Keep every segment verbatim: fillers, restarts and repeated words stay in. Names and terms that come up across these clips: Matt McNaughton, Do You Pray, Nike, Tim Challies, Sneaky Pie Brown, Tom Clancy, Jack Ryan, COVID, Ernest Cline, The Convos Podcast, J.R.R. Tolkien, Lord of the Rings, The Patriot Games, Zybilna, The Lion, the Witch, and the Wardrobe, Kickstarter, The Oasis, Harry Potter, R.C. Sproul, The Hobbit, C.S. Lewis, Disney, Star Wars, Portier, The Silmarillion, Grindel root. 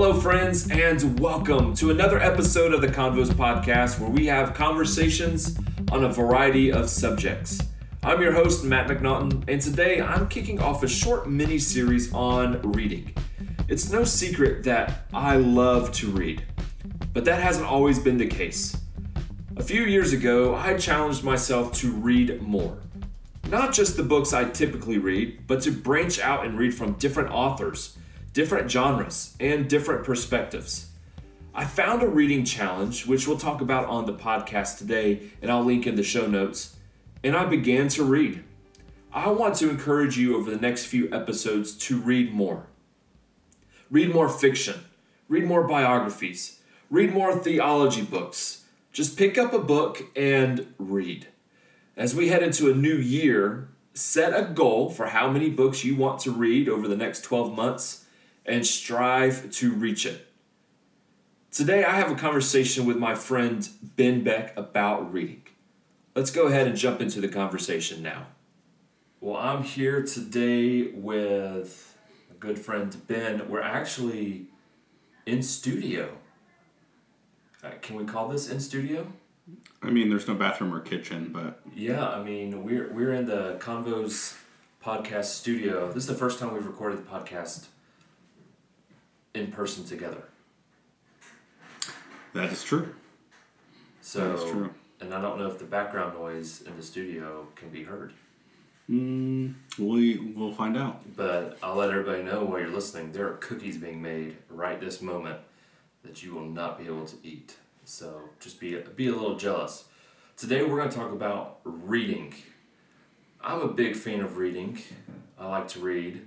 Hello, friends, and welcome to another episode of the Convos Podcast, where we have conversations on a variety of subjects. I'm your host, Matt McNaughton, and today I'm kicking off a short mini-series on reading. It's no secret that I love to read, but that hasn't always been the case. A few years ago, I challenged myself to read more. Not just the books I typically read, but to branch out and read from different authors, different genres, and different perspectives. I found a reading challenge, which we'll talk about on the podcast today, and I'll link in the show notes, and I began to read. I want to encourage you over the next few episodes to read more. Read more fiction. Read more biographies. Read more theology books. Just pick up a book and read. As we head into a new year, set a goal for how many books you want to read over the next twelve months. And strive to reach it. Today, I have a conversation with my friend Ben Beck about reading. Let's go ahead and jump into the conversation now. Well, I'm here today with a good friend, Ben. We're actually in studio. Uh, can we call this in studio? I mean, there's no bathroom or kitchen, but... Yeah, I mean, we're, we're in the Convos Podcast studio. This is the first time we've recorded the podcast in person together. That is true. So, that is true. And I don't know if the background noise in the studio can be heard. Mm, we, we'll find out. But I'll let everybody know while you're listening, there are cookies being made right this moment that you will not be able to eat. So just be, be a little jealous. Today we're going to talk about reading. I'm a big fan of reading. I like to read.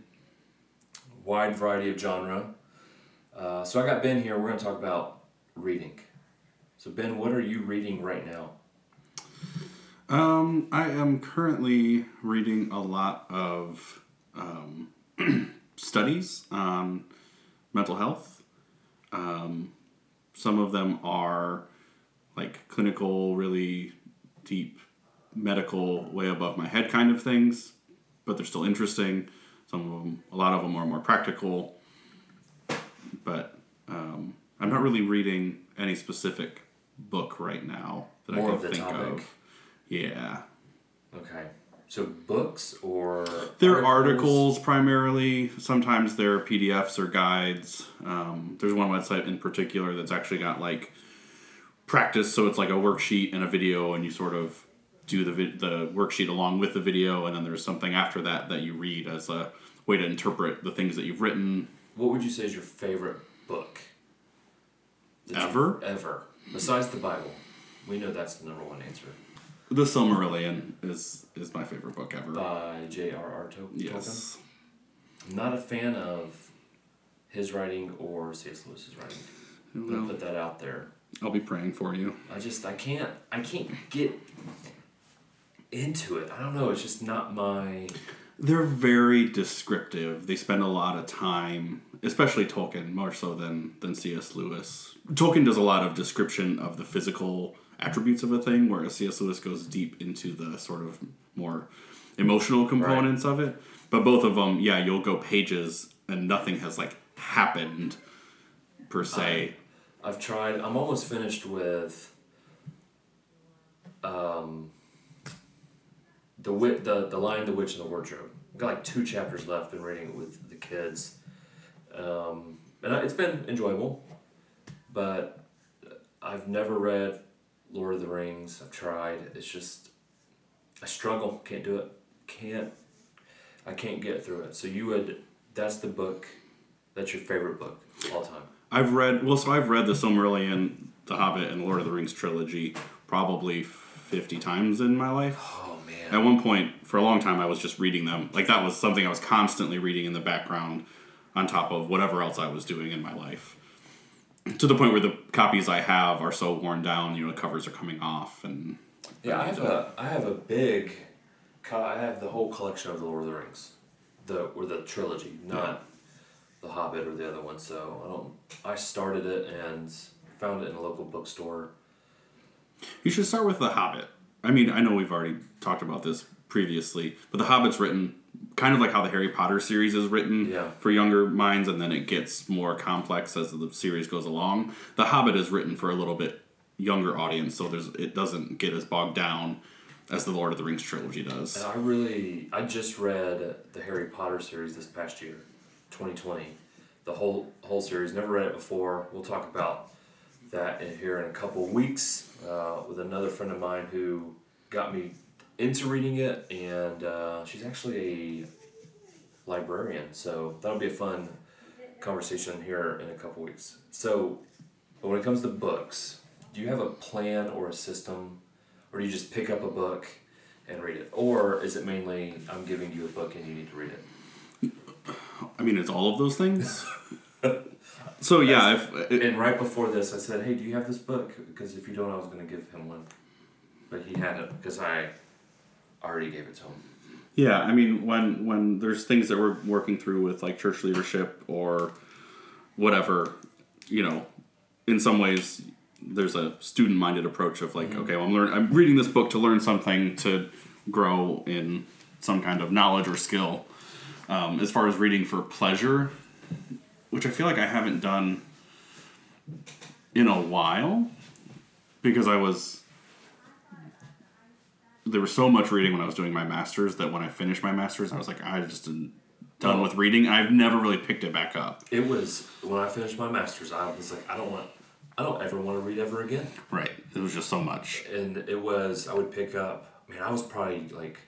Wide variety of genre. Uh, so I got Ben here. We're going to talk about reading. So Ben, what are you reading right now? Um, I am currently reading a lot of um, studies on mental health. Um, some of them are like clinical, really deep, medical, way above my head kind of things, but they're still interesting. Some of them, a lot of them are more practical. But um, I'm not really reading any specific book right now that more I can of the think topic. Of. Yeah. Okay. So books or they're articles? articles primarily. Sometimes they're P D Fs or guides. Um, there's one website in particular that's actually got like practice, so it's like a worksheet and a video, and you sort of do the vi- the worksheet along with the video, and then there's something after that that you read as a way to interpret the things that you've written. What would you say is your favorite book? Ever? Ever. Besides the Bible. We know that's the number one answer. The Silmarillion is is my favorite book ever. By J R R. Tolkien? Yes. I'm not a fan of his writing or C S. Lewis's writing. I'm going to put that out there. I'll be praying for you. I just, I can't, I can't get into it. I don't know, it's just not my... They're very descriptive. They spend a lot of time, especially Tolkien, more so than, than C S. Lewis. Tolkien does a lot of description of the physical attributes of a thing, whereas C S. Lewis goes deep into the sort of more emotional components right. of it. But both of them, yeah, you'll go pages and nothing has, like, happened, per se. I, I've tried. I'm almost finished with... Um, The, wi- the the Lion, the Witch, and the Wardrobe. I've got like two chapters left. Been reading it with the kids. Um, and I, it's been enjoyable. But I've never read Lord of the Rings. I've tried. It's just, I struggle. Can't do it. Can't. I can't get through it. So you would, that's the book, that's your favorite book of all time. I've read, well, so I've read The Silmarillion, The Hobbit, and Lord of the Rings trilogy probably fifty times in my life. At one point, for a long time, I was just reading them. Like, that was something I was constantly reading in the background on top of whatever else I was doing in my life. To the point where the copies I have are so worn down, you know, the covers are coming off. And yeah, I have a, I have a big... I have the whole collection of The Lord of the Rings. the Or the trilogy, not yeah. The Hobbit or the other one. So, I don't... I started it and found it in a local bookstore. You should start with The Hobbit. I mean, I know we've already talked about this previously, but The Hobbit's written kind of like how the Harry Potter series is written yeah. for younger minds, and then it gets more complex as the series goes along. The Hobbit is written for a little bit younger audience, so there's it doesn't get as bogged down as the Lord of the Rings trilogy does. And I really, I just read the Harry Potter series this past year, twenty twenty. The whole whole series. Never read it before. We'll talk about that in here in a couple weeks uh, with another friend of mine who got me into reading it, and uh, she's actually a librarian, so that'll be a fun conversation here in a couple weeks. So, but when it comes to books, do you have a plan or a system, or do you just pick up a book and read it? Or is it mainly, I'm giving you a book and you need to read it? I mean, it's all of those things. So, yeah. If, it, and right before this, I said, hey, do you have this book? Because if you don't, I was going to give him one. But he had it because I already gave it to him. Yeah, I mean, when when there's things that we're working through with, like, church leadership or whatever, you know, in some ways there's a student-minded approach of like, mm-hmm. okay, well, I'm learn- I'm reading this book to learn something, to grow in some kind of knowledge or skill. Um, as far as reading for pleasure, which I feel like I haven't done in a while, because I was... There was so much reading when I was doing my master's that when I finished my master's, I was like, I just didn't done with reading. I've never really picked it back up. It was... When I finished my master's, I was like, I don't want... I don't ever want to read ever again. Right. It was just so much. And it was, I would pick up, man, I was probably like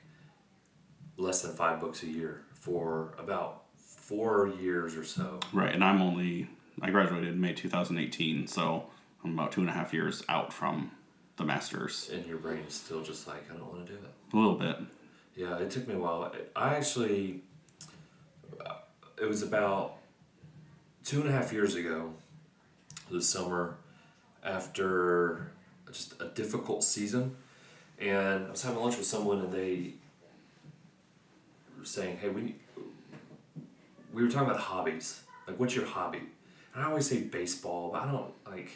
less than five books a year for about four years or so. Right. And I'm only, I graduated in May two thousand eighteen, so I'm about two and a half years out from the master's. And your brain is still just like, I don't want to do that. A little bit. Yeah. It took me a while. I actually, it was about two and a half years ago this summer after just a difficult season, and I was having lunch with someone, and they were saying, hey, we we were talking about hobbies, like, what's your hobby? And I always say baseball, but I don't, like,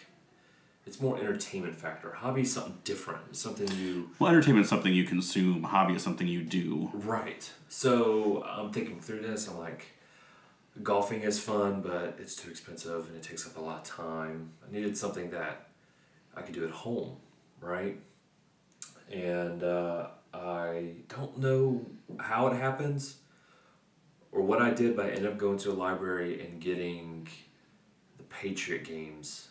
it's more entertainment factor. Hobby is something different. It's something you... Well, entertainment is something you consume. Hobby is something you do. Right. So I'm thinking through this, I'm like, golfing is fun, but it's too expensive and it takes up a lot of time. I needed something that I could do at home, right? And uh, I don't know how it happens or what I did, but I ended up going to a library and getting The Patriot Games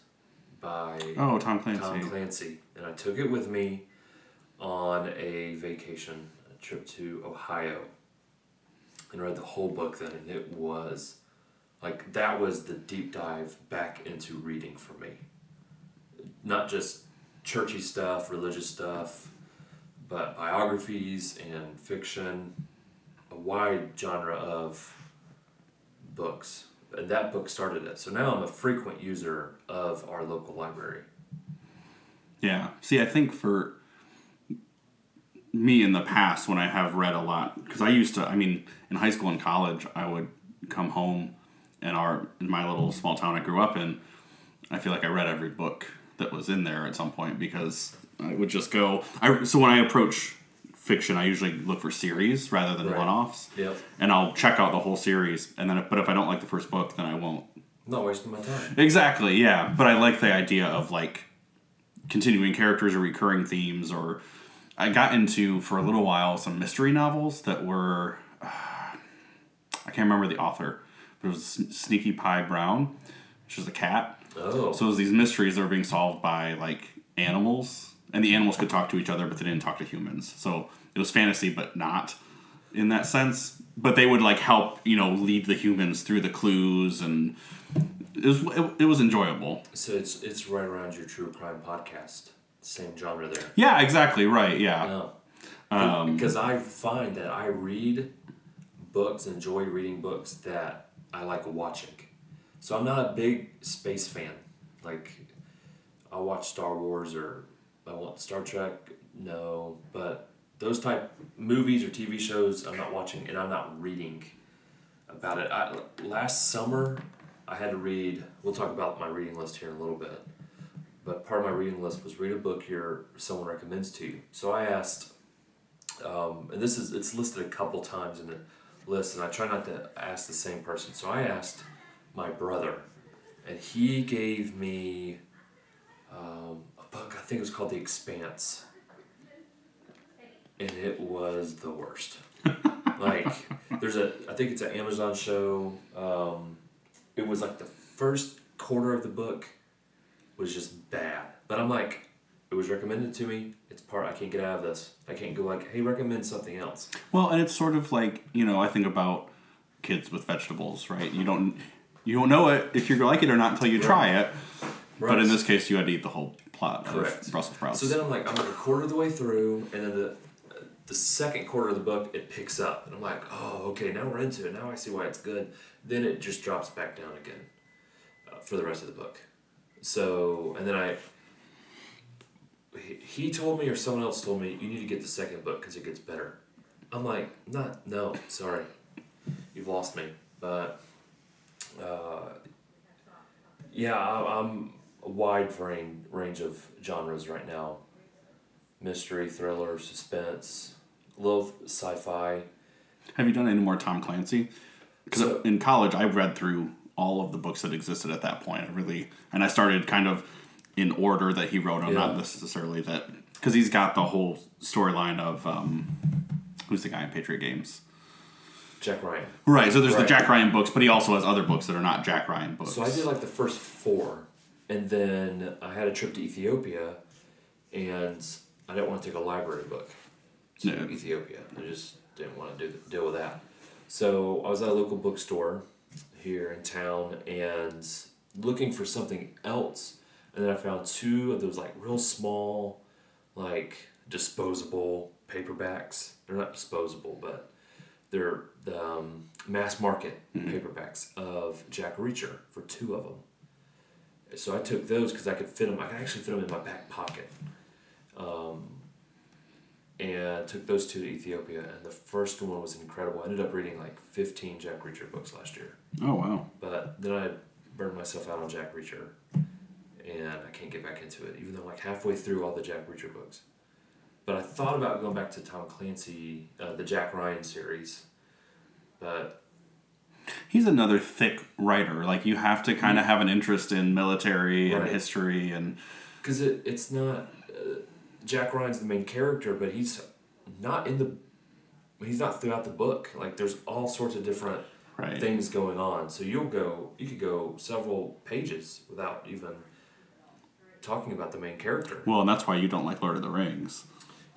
by oh, Tom Clancy. Tom Clancy. And I took it with me on a vacation, a trip to Ohio. And read the whole book then, and it was, like, that was the deep dive back into reading for me. Not just churchy stuff, religious stuff, but biographies and fiction, a wide genre of books. And that book started it. So now I'm a frequent user of our local library. Yeah. See, I think for me in the past, when I have read a lot, because I used to, I mean, in high school and college, I would come home and our in my little small town I grew up in, I feel like I read every book that was in there at some point, because I would just go, I, so when I approach fiction, I usually look for series rather than right. one-offs, yep. and I'll check out the whole series, and then, if, but if I don't like the first book, then I won't. Not wasting my time. Exactly, yeah, but I like the idea of, like, continuing characters or recurring themes, or... I got into, for a little while, some mystery novels that were, uh, I can't remember the author, but it was Sneaky Pie Brown, which is a cat. Oh. So it was these mysteries that were being solved by, like, animals, and the animals could talk to each other, but they didn't talk to humans. So it was fantasy, but not in that sense. But they would, like, help, you know, lead the humans through the clues, and it was, it, it was enjoyable. So it's it's right around your true crime podcast. Same genre there. Yeah, exactly, right, yeah. yeah. Um, because I find that I read books, enjoy reading books that I like watching. So I'm not a big space fan. Like, I watch Star Wars, or I want Star Trek, no. But those type movies or T V shows, I'm not watching, and I'm not reading about it. I, last summer, I had to read, we'll talk about my reading list here in a little bit. But part of my reading list was read a book your someone recommends to you. So I asked, um, and this is it's listed a couple times in the list, and I try not to ask the same person. So I asked my brother, and he gave me um, a book. I think it was called The Expanse, and it was the worst. Like, there's a, I think it's an Amazon show. Um, it was like the first quarter of the book was just bad. But I'm like, it was recommended to me. It's part, I can't get out of this. I can't go like, hey, recommend something else. Well, and it's sort of like, you know, I think about kids with vegetables, right? You don't, you don't know it if you like it or not until you try right. it. Right. But in this case, you had to eat the whole plot Correct. of Brussels sprouts. So then I'm like, I'm like a quarter of the way through, and then the, the second quarter of the book, it picks up. And I'm like, oh, okay, now we're into it. Now I see why it's good. Then it just drops back down again uh, for the rest of the book. So, and then I, he told me or someone else told me, you need to get the second book because it gets better. I'm like, not, no, sorry. You've lost me. But, uh, yeah, I, I'm a wide range of genres right now. Mystery, thriller, suspense, a little sci-fi. Have you done any more Tom Clancy? Because so, in college, I read through all of the books that existed at that point. I really, and I started kind of in order that he wrote them, yeah. not necessarily that, because he's got the whole storyline of, um, who's the guy in Patriot Games? Jack Ryan. Right, so there's right. the Jack Ryan books, but he also has other books that are not Jack Ryan books. So I did like the first four, and then I had a trip to Ethiopia, and I didn't want to take a library book to no. Ethiopia. I just didn't want to do, deal with that. So I was at a local bookstore here in town and looking for something else. And then I found two of those, like, real small, like, disposable paperbacks. They're not disposable, but they're the um, mass market mm-hmm. paperbacks of Jack Reacher for two of them. So I took those because I could fit them. I could actually fit them in my back pocket. Um, and took those two to Ethiopia. And the first one was incredible. I ended up reading, like, fifteen Jack Reacher books last year. Oh, wow. But then I burned myself out on Jack Reacher. And I can't get back into it, even though I'm like halfway through all the Jack Reacher books. But I thought about going back to Tom Clancy, uh, the Jack Ryan series. But he's another thick writer. Like, you have to kind of have an interest in military right. and history. and Because it, it's not... Uh, Jack Ryan's the main character, but he's not in the... He's not throughout the book. Like, there's all sorts of different right. things going on. So you'll go... You could go several pages without even talking about the main character. Well, and that's why you don't like Lord of the Rings.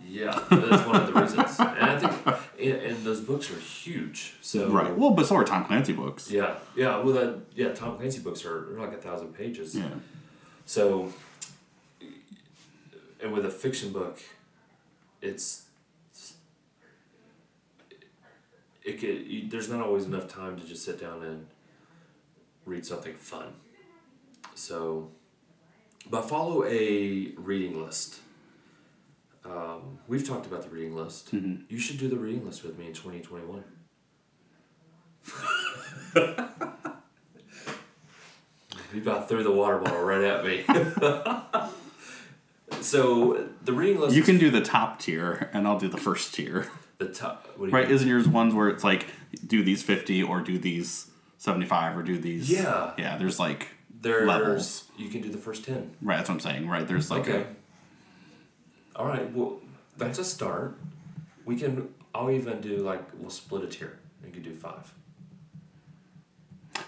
Yeah, that's one of the reasons. And I think, and, and those books are huge. So right. Well, but so are Tom Clancy books. Yeah, yeah. Well, that, yeah. Tom Clancy books are they're like a thousand pages. Yeah. So, and with a fiction book, it's it. Could, you, there's not always enough time to just sit down and read something fun. So. But follow a reading list. Um, we've talked about the reading list. Mm-hmm. You should do the reading list with me in twenty twenty-one. You about threw the water bottle right at me. So the reading list... You can do the top tier, and I'll do the first tier. The top... What do you right? Mean? Isn't yours ones where it's like, do these fifty, or do these seventy-five, or do these... Yeah. Yeah, there's like... There's, levels. You can do the first ten. Right, that's what I'm saying. Right, there's like okay. a... All right, well, that's a start. We can... I'll even do like... We'll split a tier. You could do five.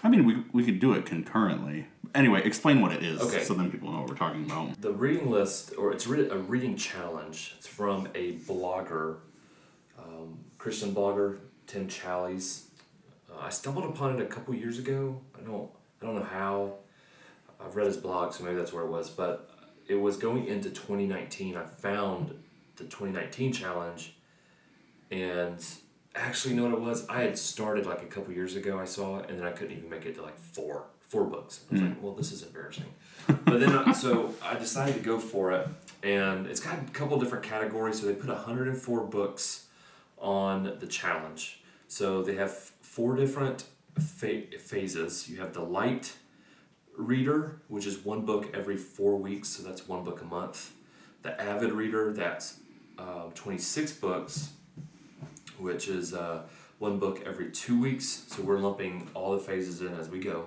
I mean, we we could do it concurrently. Anyway, explain what it is okay. so then people know what we're talking about. The reading list, or it's re- a reading challenge. It's from a blogger, um, Christian blogger, Tim Challies. Uh, I stumbled upon it a couple years ago. I don't, I don't know how... I've read his blog, so maybe that's where it was, but it was going into twenty nineteen. I found the twenty nineteen challenge, and actually, you know what it was? I had started like a couple years ago, I saw it, and then I couldn't even make it to like four, four books. I was mm. like, well, this is embarrassing. But then, I, so I decided to go for it, and it's got a couple different categories, so they put one hundred four books on the challenge. So they have four different fa- phases. You have the light reader, which is one book every four weeks, so that's one book a month. The avid reader, that's uh, twenty-six books, which is uh, one book every two weeks. So we're lumping all the phases in as we go.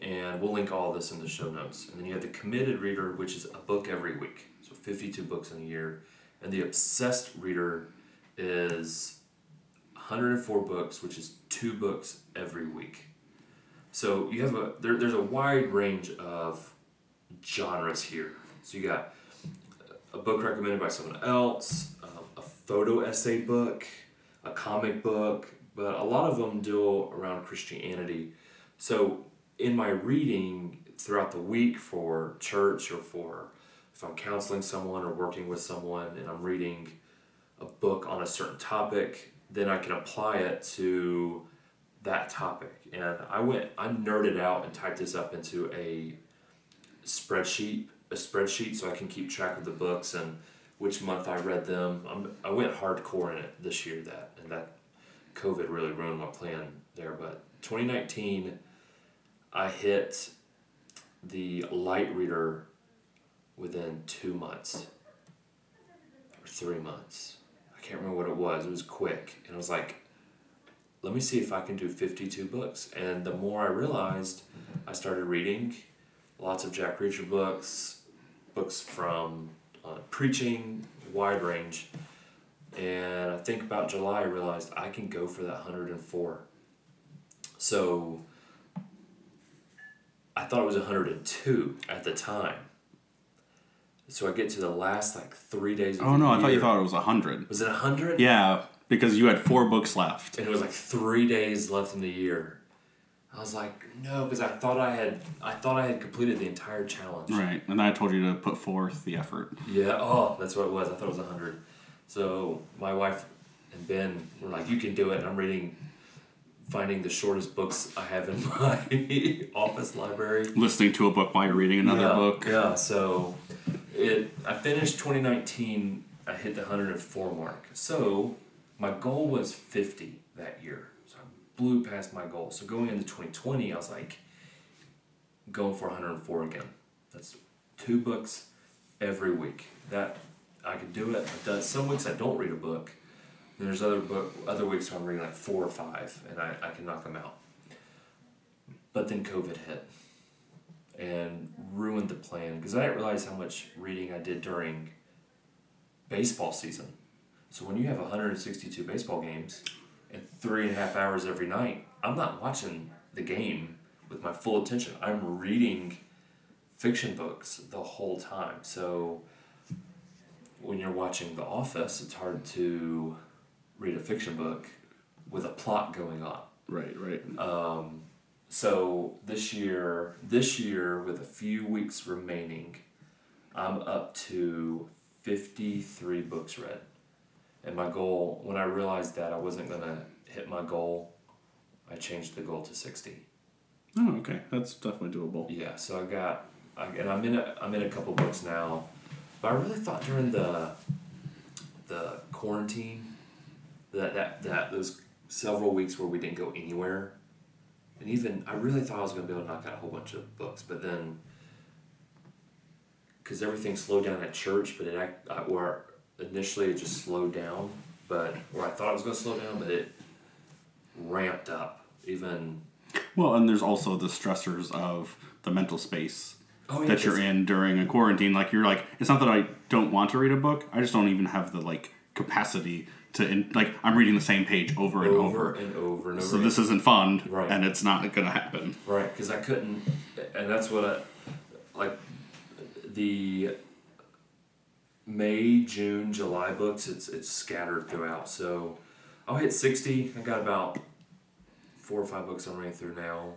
And we'll link all this in the show notes. And then you have the committed reader, which is a book every week. So fifty-two books in a year. And the obsessed reader is one hundred four books, which is two books every week. So you have a there, there's a wide range of genres here. So you got a book recommended by someone else, um, a photo essay book, a comic book, but a lot of them deal around Christianity. So in my reading throughout the week for church or for if I'm counseling someone or working with someone and I'm reading a book on a certain topic, then I can apply it to that topic. And I went, I nerded out and typed this up into a spreadsheet, a spreadsheet so I can keep track of the books and which month I read them. I'm, I went hardcore in it this year, that and that COVID really ruined my plan there. But twenty nineteen, I hit the light reader within two months or three months. I can't remember what it was. It was quick. And I was like, let me see if I can do fifty-two books. And the more I realized, I started reading lots of Jack Reacher books, books from uh, preaching, wide range. And I think about July, I realized I can go for that one hundred four. So I thought it was one hundred two at the time. So I get to the last like three days of oh, the no, year. Oh, no, I thought you thought it was one hundred. Was it one hundred? Yeah, because you had four books left. And it was like three days left in the year. I was like, no, because I thought I had I thought I had completed the entire challenge. Right, and I told you to put forth the effort. Yeah, oh, that's what it was. I thought it was one hundred. So my wife and Ben were like, you can do it. And I'm reading, finding the shortest books I have in my office library. Listening to a book while you're reading another yeah, book. Yeah, so it. I finished twenty nineteen, I hit the one hundred four mark. So my goal was fifty that year. So I blew past my goal. So going into twenty twenty, I was like, going for one hundred four again. That's two books every week. That I could do it. I've done some weeks I don't read a book. And there's other book other weeks where I'm reading like four or five, and I, I can knock them out. But then COVID hit and ruined the plan because I didn't realize how much reading I did during baseball season. So when you have one hundred sixty-two baseball games and three and a half hours every night, I'm not watching the game with my full attention. I'm reading fiction books the whole time. So when you're watching The Office, it's hard to read a fiction book with a plot going on. Right, right. Um, so this year, this year, with a few weeks remaining, I'm up to fifty-three books read. And my goal, when I realized that I wasn't going to hit my goal, I changed the goal to sixty. Oh, okay. That's definitely doable. Yeah, so I got, I, and I'm in a, I'm in a couple books now. But I really thought during the the quarantine, that, that, that those several weeks where we didn't go anywhere, and even, I really thought I was going to be able to knock out a whole bunch of books, but then, because everything slowed down at church, but it I, where initially it just slowed down, but where I thought it was going to slow down, but it ramped up, even. Well, and there's also the stressors of the mental space. Oh, yeah, that you're in during a quarantine. Like, you're like, it's not that I don't want to read a book. I just don't even have the, like, capacity to, in, like, I'm reading the same page over and over. Over and over and over. So and this isn't fun, right. And it's not going to happen. Right, because I couldn't, and that's what I, like, the May, June, July books, it's it's scattered throughout. So I'll hit sixty. I got about four or five books I'm reading through now.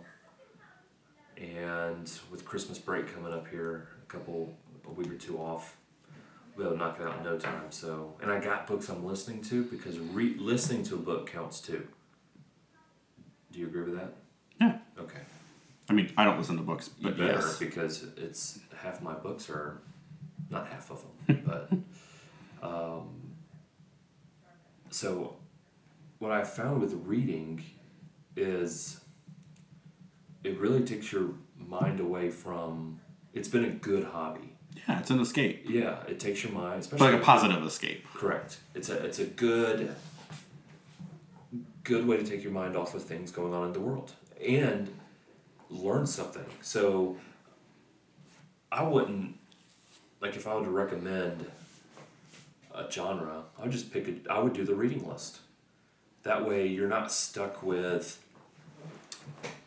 And with Christmas break coming up here, a couple, a week or two off, we'll knock it out in no time. So, and I got books I'm listening to because re- listening to a book counts too. Do you agree with that? Yeah. Okay. I mean, I don't listen to books, but you better yes. Because it's half my books are, not half of them, but um, so what I found with reading is, it really takes your mind away from. It's been a good hobby. Yeah, it's an escape. Yeah, it takes your mind, especially it's like a positive escape. Correct. It's a it's a good good way to take your mind off of things going on in the world and learn something. So I wouldn't, like if I were to recommend a genre, I would just pick a, I would do the reading list. That way you're not stuck with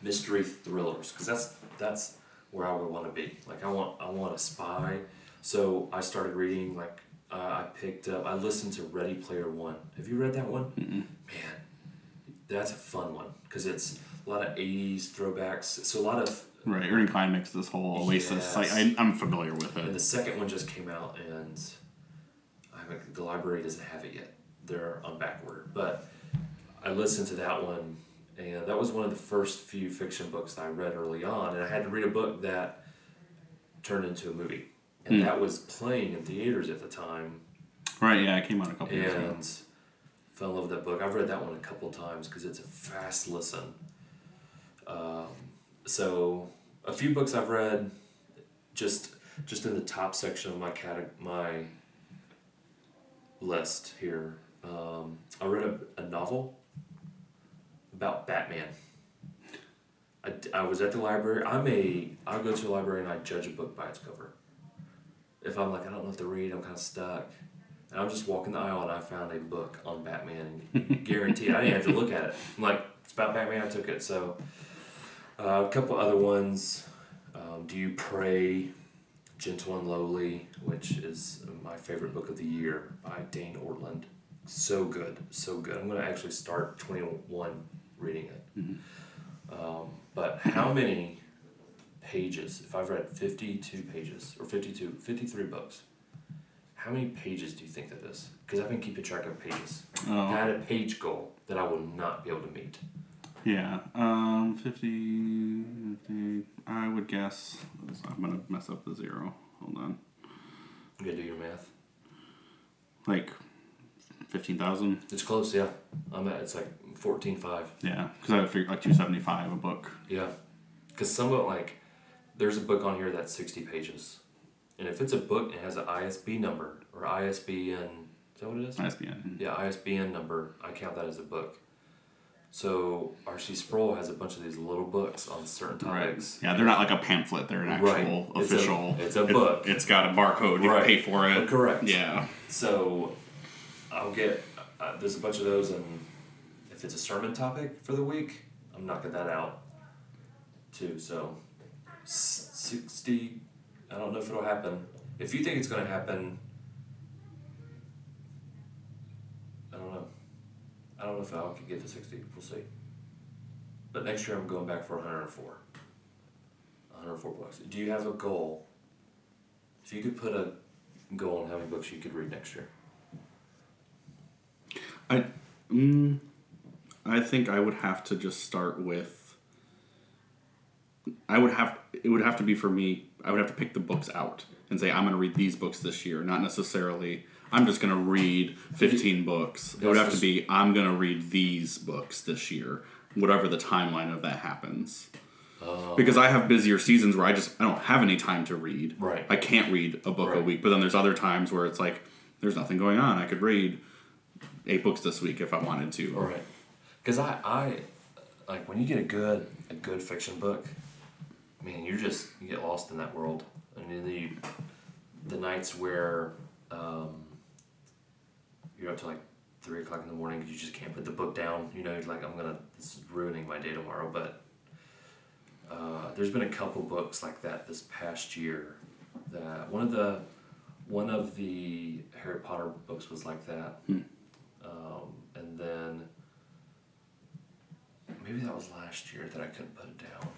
mystery thrillers, because that's that's where I would want to be. Like I want I want a spy. So I started reading, like uh, I picked up, I listened to Ready Player One. Have you read that one? Mm-mm. Man, that's a fun one, because it's a lot of eighties throwbacks. So a lot of... Right, Ernest Cline makes this whole Oasis. Yes. Like, I, I'm familiar with it. And the second one just came out, and I haven't, the library doesn't have it yet. They're on back order. But I listened to that one, and that was one of the first few fiction books that I read early on, and I had to read a book that turned into a movie. And mm. that was playing in theaters at the time. Right, yeah, it came out a couple and years ago. And fell in love with that book. I've read that one a couple times because it's a fast listen. Um, so a few books I've read, just just in the top section of my cate- my list here. Um, I read a, a novel about Batman. I, I was at the library. I'm a I go to a library and I judge a book by its cover. If I'm like, I don't know what to read, I'm kind of stuck. And I'm just walking the aisle and I found a book on Batman. Guaranteed. I didn't have to look at it. I'm like, it's about Batman, I took it. So uh, a couple other ones. Um, Do You Pray? Gentle and Lowly, which is my favorite book of the year by Dane Ortlund. So good. So good. I'm going to actually start twenty-one reading it. Mm-hmm. Um, but how many... pages, if I've read fifty-two pages, or fifty-two, fifty-three books, how many pages do you think that is? Because I've been keeping track of pages. Oh. I had a page goal that I will not be able to meet. Yeah, um, fifty, fifty, I would guess, I'm going to mess up the zero, hold on. You gotta do your math. Like, fifteen thousand? It's close, yeah. I'm at, it's like fourteen five. Yeah, because I would figure like two seventy-five a book. Yeah, because some of it, like, there's a book on here that's sixty pages. And if it's a book and has an I S B number, or I S B N, is that what it is? I S B N. Yeah, I S B N number, I count that as a book. So R C. Sproul has a bunch of these little books on certain topics. Right. Yeah, they're not like a pamphlet, they're an actual right. it's official. A, it's a it, book. It's got a barcode, you right. pay for it. Correct. Yeah. So I'll get, uh, there's a bunch of those, and if it's a sermon topic for the week, I'm knocking that out too, so... sixty, I don't know if it'll happen. If you think it's going to happen, I don't know. I don't know if I can get to sixty. We'll see. But next year I'm going back for one hundred four. one hundred four books. Do you have a goal? If you could put a goal on how many books you could read next year. I, mm, I think I would have to just start with I would have it would have to be for me. I would have to pick the books out and say I'm going to read these books this year. Not necessarily I'm just going to read fifteen books. It would have to be I'm going to read these books this year, whatever the timeline of that happens. Oh. Because I have busier seasons where I just I don't have any time to read. Right. I can't read a book right. a week. But then there's other times where it's like there's nothing going on. I could read eight books this week if I wanted to. All right. Because I, I like when you get a good a good fiction book. Man, you just you get lost in that world. I mean, the the nights where um, you're up to like three o'clock in the morning, you just can't put the book down. You know, you're like, I'm gonna, this is ruining my day tomorrow. But uh, there's been a couple books like that this past year. That one of the one of the Harry Potter books was like that, hmm. um, and then maybe that was last year that I couldn't put it down.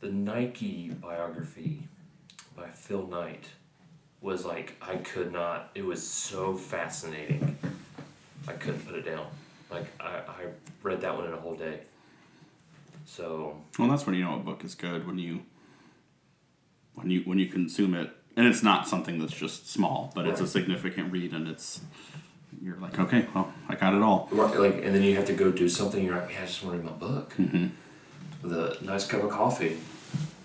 The Nike biography by Phil Knight was like, I could not, it was so fascinating. I couldn't put it down. Like, I, I read that one in a whole day. So... Well, that's when you know a book is good, when you when you, when you consume it. And it's not something that's just small, but right. it's a significant read, and it's, you're like, okay, well, I got it all. Right, like, and then you have to go do something, you're like, man, I just want to read my book. Mm-hmm. With a nice cup of coffee.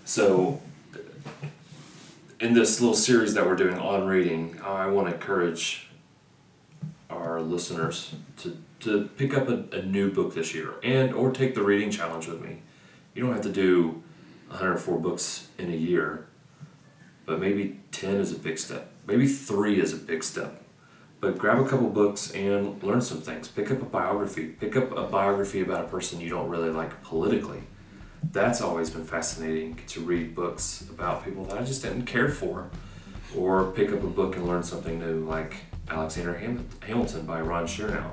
So, in this little series that we're doing on reading, I want to encourage our listeners to to pick up a, a new book this year, and or take the reading challenge with me. You don't have to do one hundred four books in a year, but maybe ten is a big step. Maybe three is a big step. But grab a couple books and learn some things. Pick up a biography. Pick up a biography about a person you don't really like politically. That's always been fascinating, to read books about people that I just didn't care for. Or pick up a book and learn something new, like Alexander Ham- Hamilton by Ron Chernow.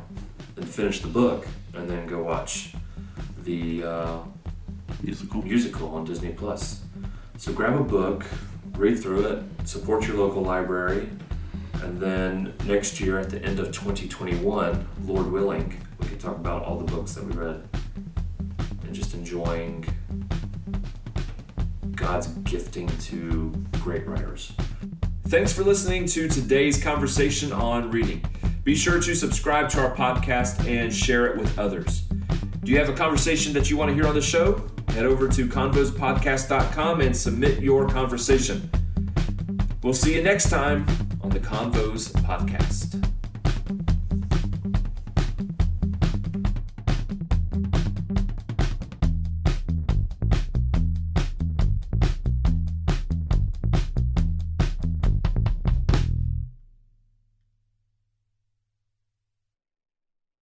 And finish the book, and then go watch the uh, musical. musical on Disney Plus. So grab a book, read through it, support your local library, and then next year at the end of twenty twenty-one, Lord willing, we can talk about all the books that we read and just enjoying God's gifting to great writers. Thanks for listening to today's conversation on reading. Be sure to subscribe to our podcast and share it with others. Do you have a conversation that you want to hear on the show? Head over to convos podcast dot com and submit your conversation. We'll see you next time on the Convos Podcast.